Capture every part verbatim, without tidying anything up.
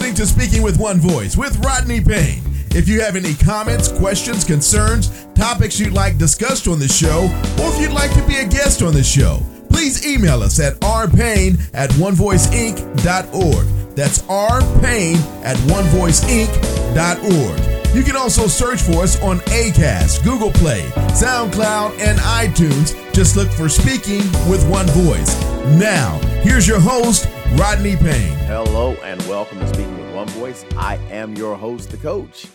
listening to Speaking with One Voice with Rodney Payne. If you have any comments, questions, concerns, topics you'd like discussed on the show, or if you'd like to be a guest on the show, please email us at r payne at one voice inc dot org. That's r payne at one voice inc dot org. You can also search for us on Acast, Google Play, SoundCloud, and iTunes. Just look for Speaking with One Voice. Now, here's your host, Rodney Payne. Hello and welcome to Speaking with One Voice. I am your host, the coach,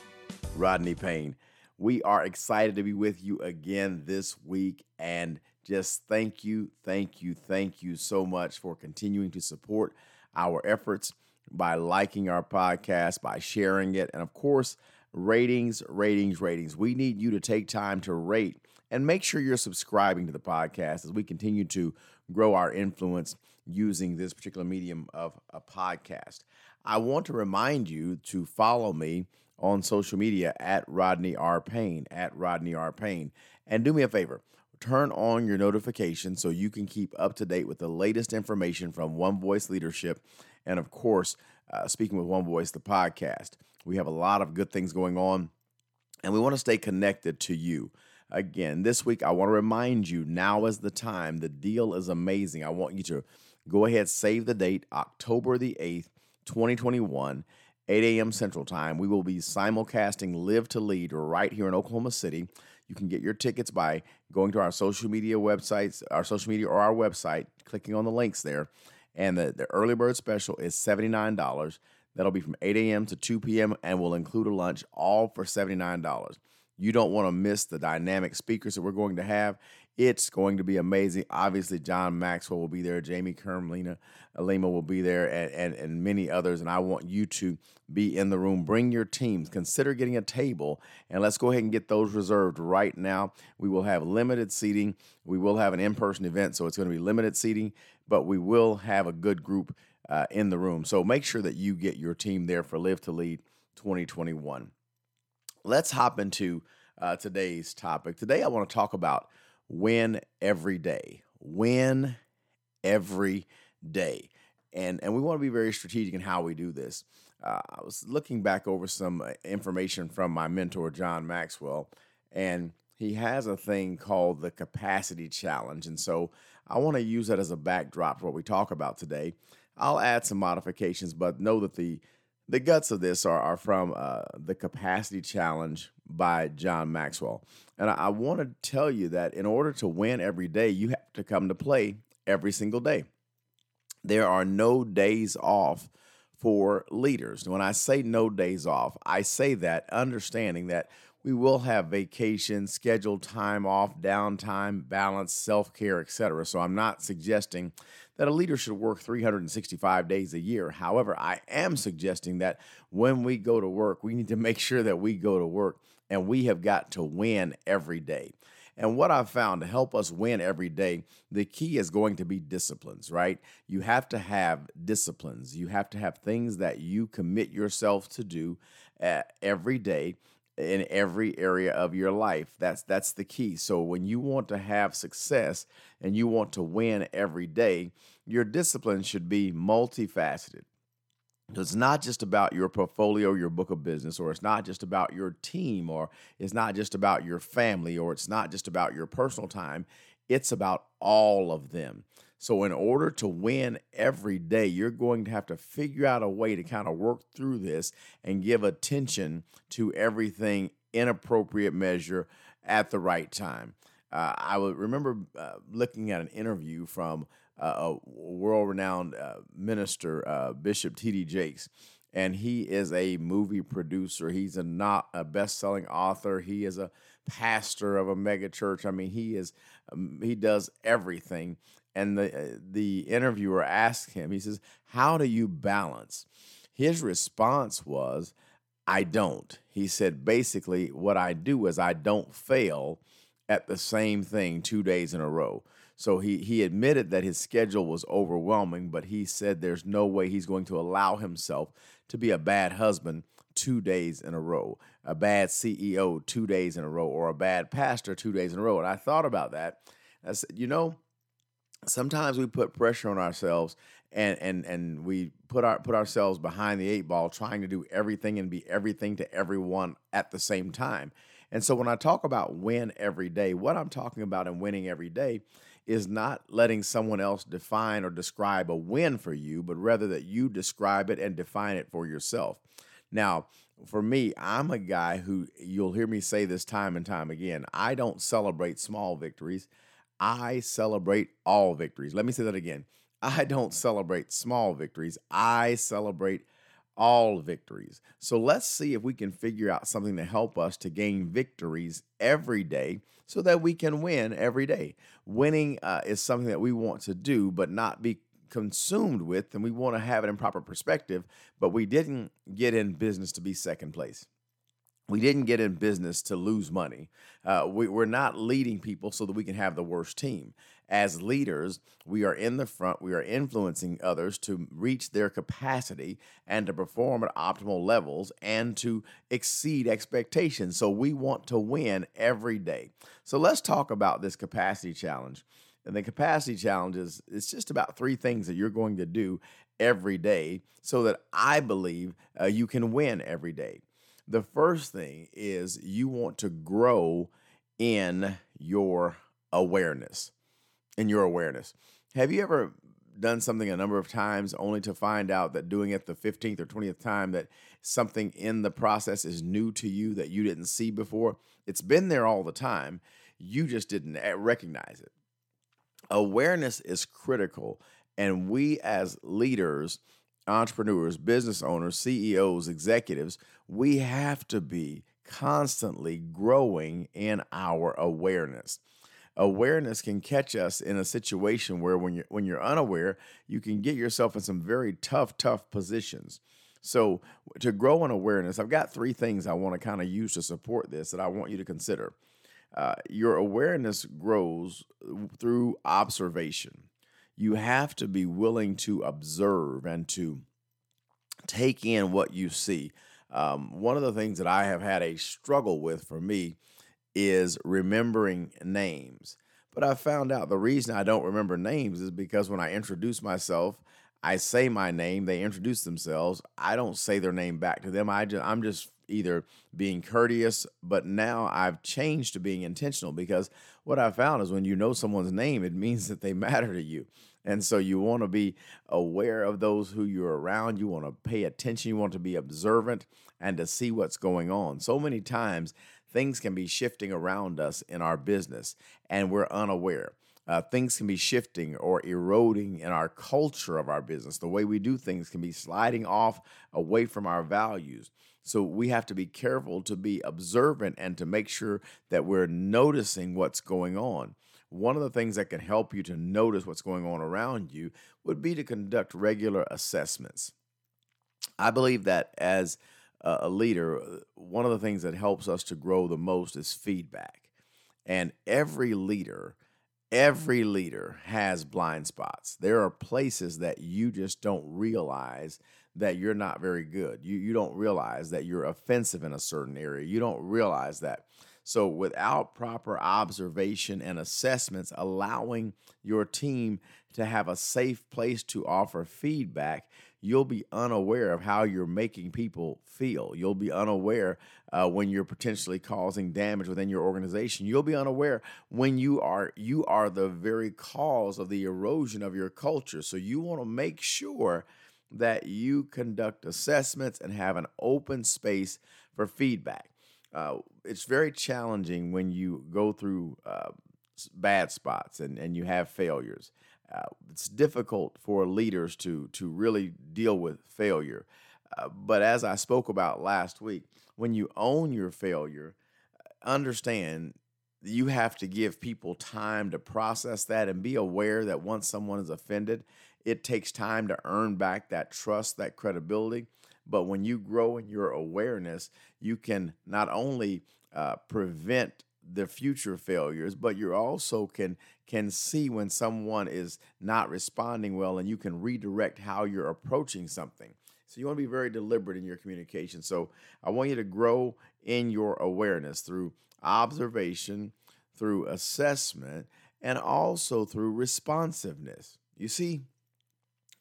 Rodney Payne. We are excited to be with you again this week, and just thank you, thank you, thank you so much for continuing to support our efforts by liking our podcast, by sharing it, and of course, ratings, ratings, ratings. We need you to take time to rate and make sure you're subscribing to the podcast as we continue to grow our influence using this particular medium of a podcast. I want to remind you to follow me on social media at Rodney R. Payne, at Rodney R. Payne. And do me a favor, turn on your notifications so you can keep up to date with the latest information from One Voice Leadership and, of course, uh, Speaking with One Voice, the podcast. We have a lot of good things going on, and we want to stay connected to you. Again, this week, I want to remind you, now is the time. The deal is amazing. I want you to go ahead, save the date, October the eighth, twenty twenty-one, eight a.m. Central Time. We will be simulcasting Live to Lead right here in Oklahoma City. You can get your tickets by going to our social media websites, our social media or our website, clicking on the links there. And the, the early bird special is seventy-nine dollars. That'll be from eight a.m. to two p.m. and will include a lunch, all for seventy-nine dollars. You don't want to miss the dynamic speakers that we're going to have. It's going to be amazing. Obviously, John Maxwell will be there. Jamie Kern Lima, Lima will be there, and, and, and many others. And I want you to be in the room. Bring your teams. Consider getting a table, and let's go ahead and get those reserved right now. We will have limited seating. We will have an in-person event, so it's going to be limited seating, but we will have a good group uh, in the room. So make sure that you get your team there for Live to Lead twenty twenty-one. Let's hop into uh, today's topic. Today, I want to talk about win every day. Win every day. And and we want to be very strategic in how we do this. Uh, I was looking back over some information from my mentor, John Maxwell, and he has a thing called the capacity challenge. And so I want to use that as a backdrop for what we talk about today. I'll add some modifications, but know that the The guts of this are, are from uh, the Capacity Challenge by John Maxwell. And I, I want to tell you that in order to win every day, you have to come to play every single day. There are no days off for leaders. When I say no days off, I say that understanding that we will have vacation, scheduled time off, downtime, balance, self-care, et cetera. So I'm not suggesting that a leader should work three hundred sixty-five days a year. However, I am suggesting that when we go to work, we need to make sure that we go to work and we have got to win every day. And what I've found to help us win every day, the key is going to be disciplines, right? You have to have disciplines. You have to have things that you commit yourself to do uh, every day, in every area of your life. That's that's the key. So when you want to have success and you want to win every day, your discipline should be multifaceted. It's not just about your portfolio, your book of business, or it's not just about your team, or it's not just about your family, or it's not just about your personal time. It's about all of them. So in order to win every day, you're going to have to figure out a way to kind of work through this and give attention to everything in appropriate measure at the right time. Uh, I would remember uh, looking at an interview from uh, a world-renowned uh, minister, uh, Bishop T D Jakes, and he is a movie producer. He's a not a best-selling author. He is a pastor of a megachurch. I mean, he is um, he does everything. And the the interviewer asked him, he says, "How do you balance?" His response was, "I don't." He said, basically, what I do is I don't fail at the same thing two days in a row. So he he admitted that his schedule was overwhelming, but he said there's no way he's going to allow himself to be a bad husband two days in a row, a bad C E O two days in a row, or a bad pastor two days in a row. And I thought about that. I said, you know, sometimes we put pressure on ourselves and and and we put our put ourselves behind the eight ball trying to do everything and be everything to everyone at the same time. And so when I talk about win every day, what I'm talking about in winning every day is not letting someone else define or describe a win for you, but rather that you describe it and define it for yourself. Now, for me, I'm a guy who, you'll hear me say this time and time again, I don't celebrate small victories. I celebrate all victories. Let me say that again. I don't celebrate small victories. I celebrate all victories. So let's see if we can figure out something to help us to gain victories every day so that we can win every day. Winning uh, is something that we want to do but not be consumed with, and we want to have it in proper perspective, but we didn't get in business to be second place. We didn't get in business to lose money. Uh, we, we're not leading people so that we can have the worst team. As leaders, we are in the front. We are influencing others to reach their capacity and to perform at optimal levels and to exceed expectations. So we want to win every day. So let's talk about this capacity challenge. And the capacity challenge is it's just about three things that you're going to do every day so that I believe uh, you can win every day. The first thing is you want to grow in your awareness, in your awareness. Have you ever done something a number of times only to find out that doing it the fifteenth or twentieth time that something in the process is new to you that you didn't see before? It's been there all the time. You just didn't recognize it. Awareness is critical. And we as leaders, entrepreneurs, business owners, C E Os, executives, we have to be constantly growing in our awareness. Awareness can catch us in a situation where when you're, when you're unaware, you can get yourself in some very tough, tough positions. So to grow in awareness, I've got three things I want to kind of use to support this that I want you to consider. Uh, your awareness grows through observation. You have to be willing to observe and to take in what you see. Um, one of the things that I have had a struggle with for me is remembering names. But I found out the reason I don't remember names is because when I introduce myself, I say my name, they introduce themselves. I don't say their name back to them. I just, I'm just either being courteous, but now I've changed to being intentional because what I found is when you know someone's name, it means that they matter to you. And so you want to be aware of those who you're around. You want to pay attention. You want to be observant and to see what's going on. So many times things can be shifting around us in our business and we're unaware. Uh, things can be shifting or eroding in our culture of our business. The way we do things can be sliding off away from our values. So we have to be careful to be observant and to make sure that we're noticing what's going on. One of the things that can help you to notice what's going on around you would be to conduct regular assessments. I believe that as a leader, one of the things that helps us to grow the most is feedback. And every leader Every leader has blind spots. There are places that you just don't realize that you're not very good. You you don't realize that you're offensive in a certain area. You don't realize that. So without proper observation and assessments, allowing your team to have a safe place to offer feedback, you'll be unaware of how you're making people feel. You'll be unaware uh, when you're potentially causing damage within your organization. You'll be unaware when you are you are the very cause of the erosion of your culture. So you want to make sure that you conduct assessments and have an open space for feedback. Uh, it's very challenging when you go through uh, bad spots and, and you have failures. Uh, it's difficult for leaders to to really deal with failure. Uh, but as I spoke about last week, when you own your failure, understand you have to give people time to process that and be aware that once someone is offended, it takes time to earn back that trust, that credibility. But when you grow in your awareness, you can not only uh, prevent the future failures, but you also can can see when someone is not responding well and you can redirect how you're approaching something. So you want to be very deliberate in your communication. So I want you to grow in your awareness through observation, through assessment, and also through responsiveness. You see,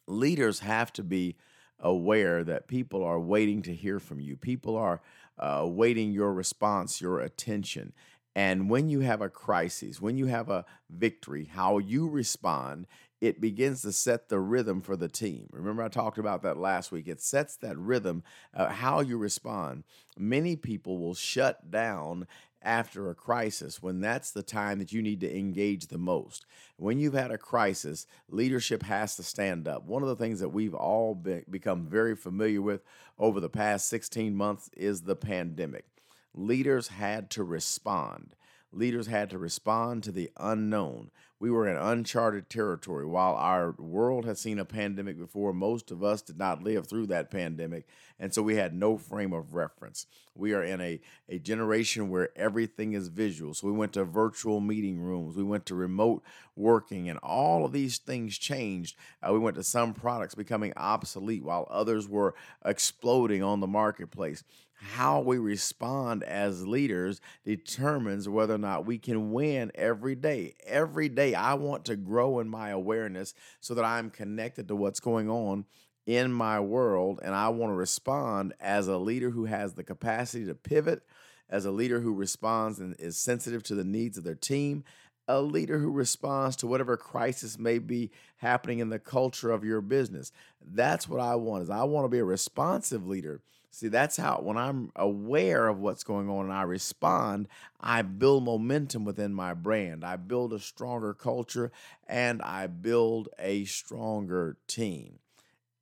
leaders have to be aware that people are waiting to hear from you. People are uh, waiting your response, your attention. And when you have a crisis, when you have a victory, how you respond, it begins to set the rhythm for the team. Remember, I talked about that last week. It sets that rhythm, uh, how you respond. Many people will shut down after a crisis when that's the time that you need to engage the most. When you've had a crisis, leadership has to stand up. One of the things that we've all be- become very familiar with over the past sixteen months is the pandemic. Leaders had to respond. Leaders had to respond to the unknown. We were in uncharted territory. While our world had seen a pandemic before, most of us did not live through that pandemic, and so we had no frame of reference. We are in a, a generation where everything is visual, so we went to virtual meeting rooms. We went to remote working, and all of these things changed. Uh, we went to some products becoming obsolete while others were exploding on the marketplace. How we respond as leaders determines whether or not we can win every day. Every day I want to grow in my awareness so that I'm connected to what's going on in my world, and I want to respond as a leader who has the capacity to pivot, as a leader who responds and is sensitive to the needs of their team, a leader who responds to whatever crisis may be happening in the culture of your business. That's what I want, is I want to be a responsive leader. See, that's how, when I'm aware of what's going on and I respond, I build momentum within my brand. I build a stronger culture and I build a stronger team.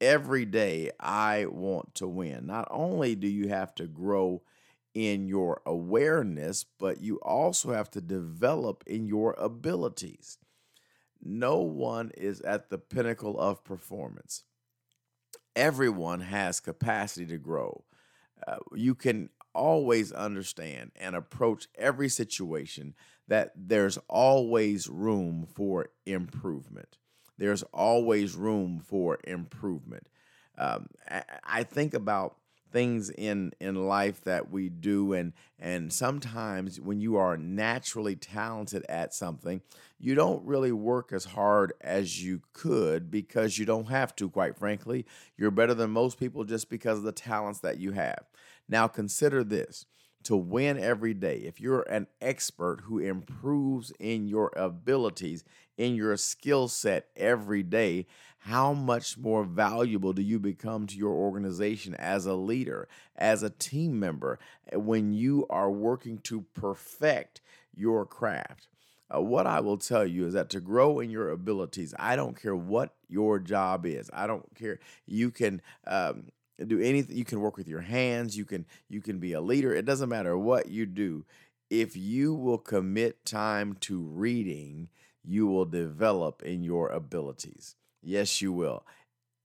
Every day I want to win. Not only do you have to grow in your awareness, but you also have to develop in your abilities. No one is at the pinnacle of performance. Everyone has capacity to grow. Uh, you can always understand and approach every situation that there's always room for improvement. There's always room for improvement. Um, I, I think about things in, in life that we do, and and sometimes when you are naturally talented at something, you don't really work as hard as you could because you don't have to, quite frankly. You're better than most people just because of the talents that you have. Now consider this, to win every day. If you're an expert who improves in your abilities, in your skill set every day, how much more valuable do you become to your organization as a leader, as a team member, when you are working to perfect your craft? Uh, what I will tell you is that to grow in your abilities, I don't care what your job is. I don't care. You can um, do anything. You can work with your hands. You can you can be a leader. It doesn't matter what you do. If you will commit time to reading, you will develop in your abilities. Yes, you will.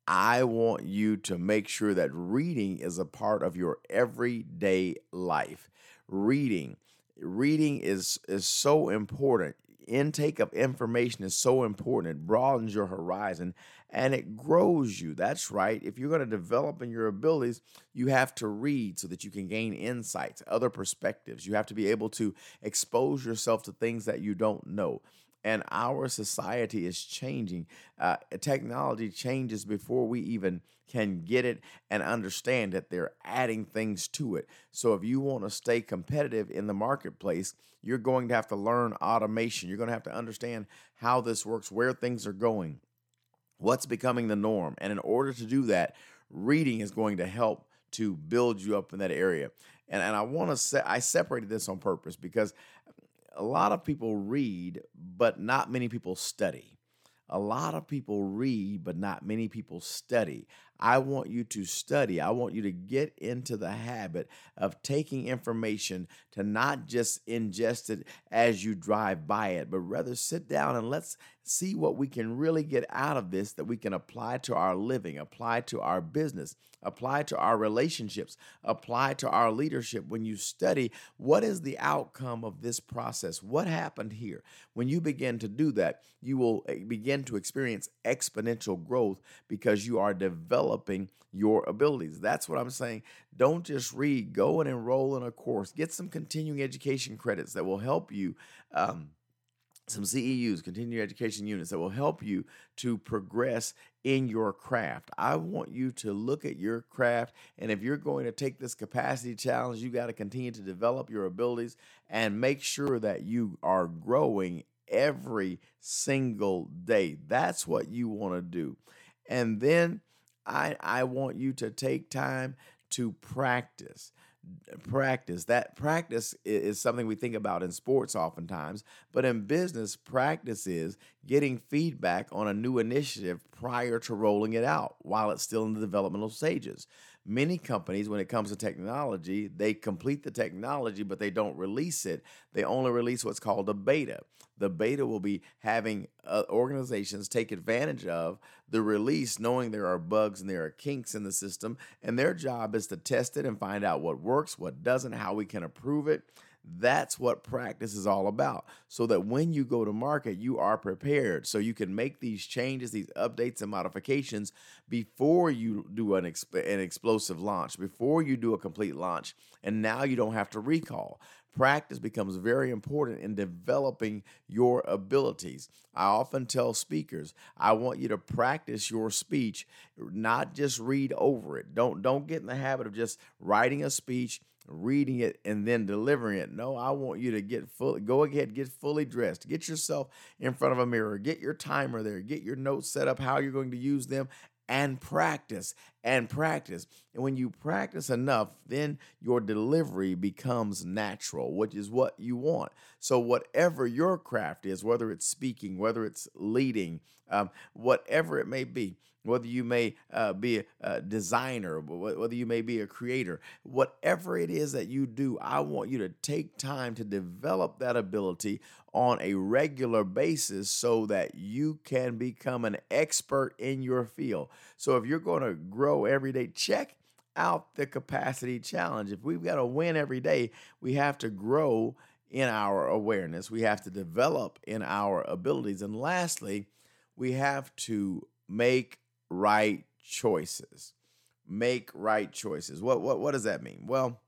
I want you to make sure that reading is a part of your everyday life. Reading. Reading is, is so important. Intake of information is so important. It broadens your horizon and it grows you. That's right. If you're going to develop in your abilities, you have to read so that you can gain insights, other perspectives. You have to be able to expose yourself to things that you don't know. And our society is changing. Uh, technology changes before we even can get it and understand that they're adding things to it. So if you want to stay competitive in the marketplace, you're going to have to learn automation. You're going to have to understand how this works, where things are going, what's becoming the norm. And in order to do that, reading is going to help to build you up in that area. And, and I want to say, se- I separated this on purpose because a lot of people read, but not many people study. A lot of people read, but not many people study. I want you to study. I want you to get into the habit of taking information, to not just ingest it as you drive by it, but rather sit down and let's see what we can really get out of this that we can apply to our living, apply to our business, apply to our relationships, apply to our leadership. When you study, what is the outcome of this process? What happened here? When you begin to do that, you will begin to experience exponential growth because you are developing your abilities. That's what I'm saying. Don't just read. Go and enroll in a course. Get some continuing education credits that will help you um, some C E Us, continuing education units, that will help you to progress in your craft. I want you to look at your craft, and if you're going to take this capacity challenge, you got to continue to develop your abilities and make sure that you are growing every single day. That's what you want to do. And then I, I want you to take time to practice. Practice. That practice is something we think about in sports oftentimes, but in business, practice is getting feedback on a new initiative prior to rolling it out while it's still in the developmental stages. Many companies, when it comes to technology, they complete the technology, but they don't release it. They only release what's called a beta. The beta will be having uh, organizations take advantage of the release, knowing there are bugs and there are kinks in the system, and their job is to test it and find out what works, what doesn't, how we can improve it. That's what practice is all about, so that when you go to market, you are prepared so you can make these changes, these updates and modifications before you do an, exp- an explosive launch, before you do a complete launch, and now you don't have to recall. Practice becomes very important in developing your abilities. I often tell speakers, I want you to practice your speech, not just read over it. Don't, don't get in the habit of just writing a speech, reading it, and then delivering it. No, I want you to get full, go ahead, get fully dressed, get yourself in front of a mirror, get your timer there, get your notes set up, how you're going to use them, and practice and practice. And when you practice enough, then your delivery becomes natural, which is what you want. So whatever your craft is, whether it's speaking, whether it's leading, um, whatever it may be, whether you may uh, be a designer, whether you may be a creator, whatever it is that you do, I want you to take time to develop that ability on a regular basis so that you can become an expert in your field. So if you're going to grow every day, check out the capacity challenge. If we've got to win every day, we have to grow in our awareness. We have to develop in our abilities. And lastly, we have to make right choices. Make right choices. What what what does that mean? Well,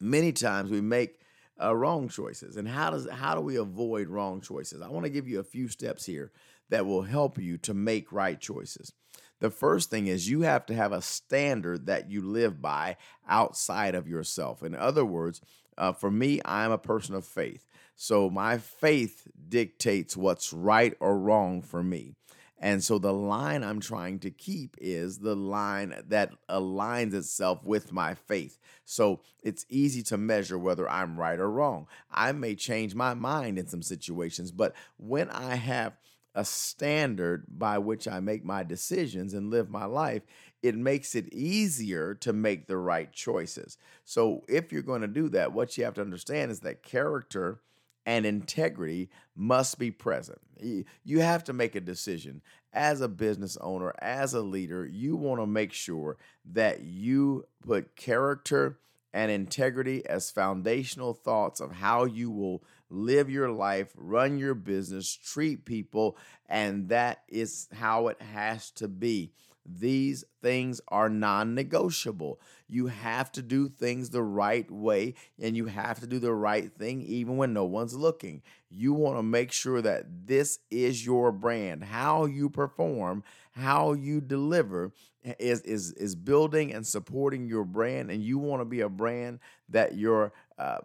many times we make uh, wrong choices. And how does how do we avoid wrong choices? I want to give you a few steps here that will help you to make right choices. The first thing is you have to have a standard that you live by outside of yourself. In other words, uh, for me, I'm a person of faith. So my faith dictates what's right or wrong for me. And so the line I'm trying to keep is the line that aligns itself with my faith. So it's easy to measure whether I'm right or wrong. I may change my mind in some situations, but when I have a standard by which I make my decisions and live my life, it makes it easier to make the right choices. So if you're going to do that, what you have to understand is that character and integrity must be present. You have to make a decision. As a business owner, as a leader, you want to make sure that you put character and integrity as foundational thoughts of how you will live your life, run your business, treat people, and that is how it has to be. These things are non-negotiable. You have to do things the right way, and you have to do the right thing even when no one's looking. You want to make sure that this is your brand. How you perform, how you deliver is, is, is building and supporting your brand, and you want to be a brand that your uh,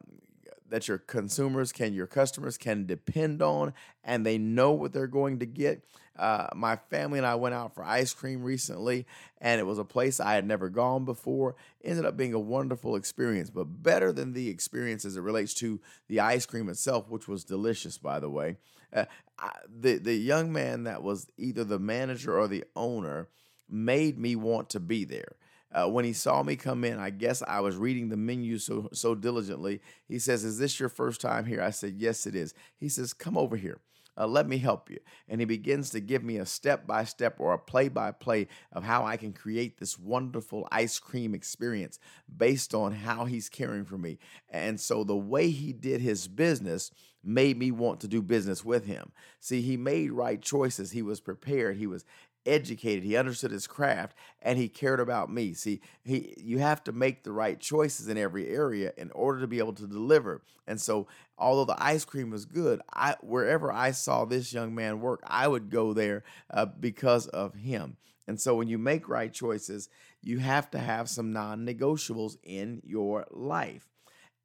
that your consumers can, your customers can depend on, and they know what they're going to get. Uh, my family and I went out for ice cream recently, and it was a place I had never gone before. It ended up being a wonderful experience, but better than the experience as it relates to the ice cream itself, which was delicious, by the way. Uh, I, the, the young man that was either the manager or the owner made me want to be there. Uh, when he saw me come in, I guess I was reading the menu so so diligently. He says, "Is this your first time here?" I said, "Yes, it is." He says, "Come over here. Uh, let me help you." And he begins to give me a step-by-step or a play-by-play of how I can create this wonderful ice cream experience based on how he's caring for me. And so the way he did his business made me want to do business with him. See, he made right choices. He was prepared. He was educated, he understood his craft, and he cared about me. See, he you have to make the right choices in every area in order to be able to deliver. And so although the ice cream was good, I wherever I saw this young man work, I would go there uh, because of him. And so when you make right choices, you have to have some non-negotiables in your life.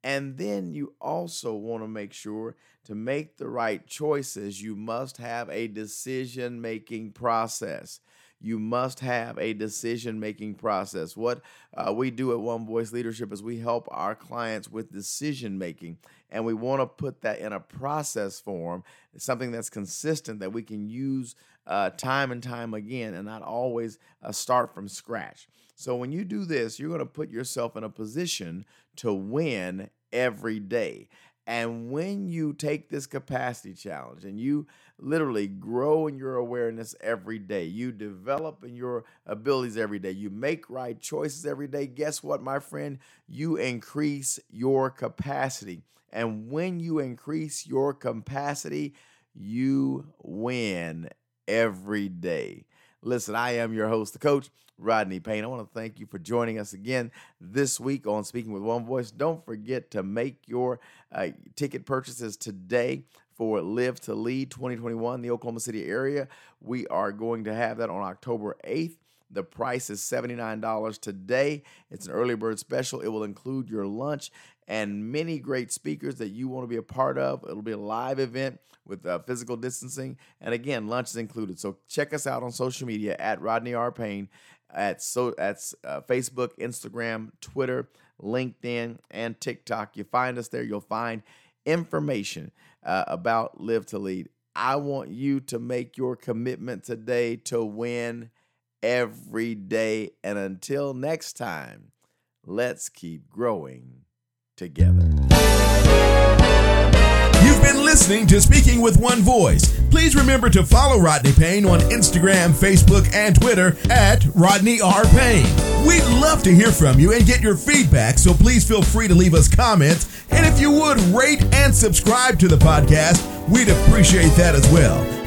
And then you also want to make sure to make the right choices, you must have a decision-making process. You must have a decision-making process. What uh, we do at One Voice Leadership is we help our clients with decision-making, and we want to put that in a process form, something that's consistent that we can use uh, time and time again and not always uh, start from scratch. So when you do this, you're going to put yourself in a position to win every day. And when you take this capacity challenge and you literally grow in your awareness every day, you develop in your abilities every day, you make right choices every day, guess what, my friend? You increase your capacity. And when you increase your capacity, you win every day. Listen, I am your host, the coach, Rodney Payne. I want to thank you for joining us again this week on Speaking with One Voice. Don't forget to make your uh, ticket purchases today for Live to Lead twenty twenty-one, the Oklahoma City area. We are going to have that on October eighth. The price is seventy-nine dollars today. It's an early bird special. It will include your lunch and many great speakers that you want to be a part of. It'll be a live event with uh, physical distancing. And again, lunch is included. So check us out on social media at Rodney R. Payne, at, so, at uh, Facebook, Instagram, Twitter, LinkedIn, and TikTok. You find us there. You'll find information uh, about Live to Lead. I want you to make your commitment today to win every day. And until next time, let's keep growing together. You've been listening to Speaking with One Voice. Please remember to follow Rodney Payne on Instagram, Facebook, and Twitter at Rodney R. Payne. We'd love to hear from you and get your feedback, so please feel free to leave us comments. And if you would, rate and subscribe to the podcast. We'd appreciate that as well.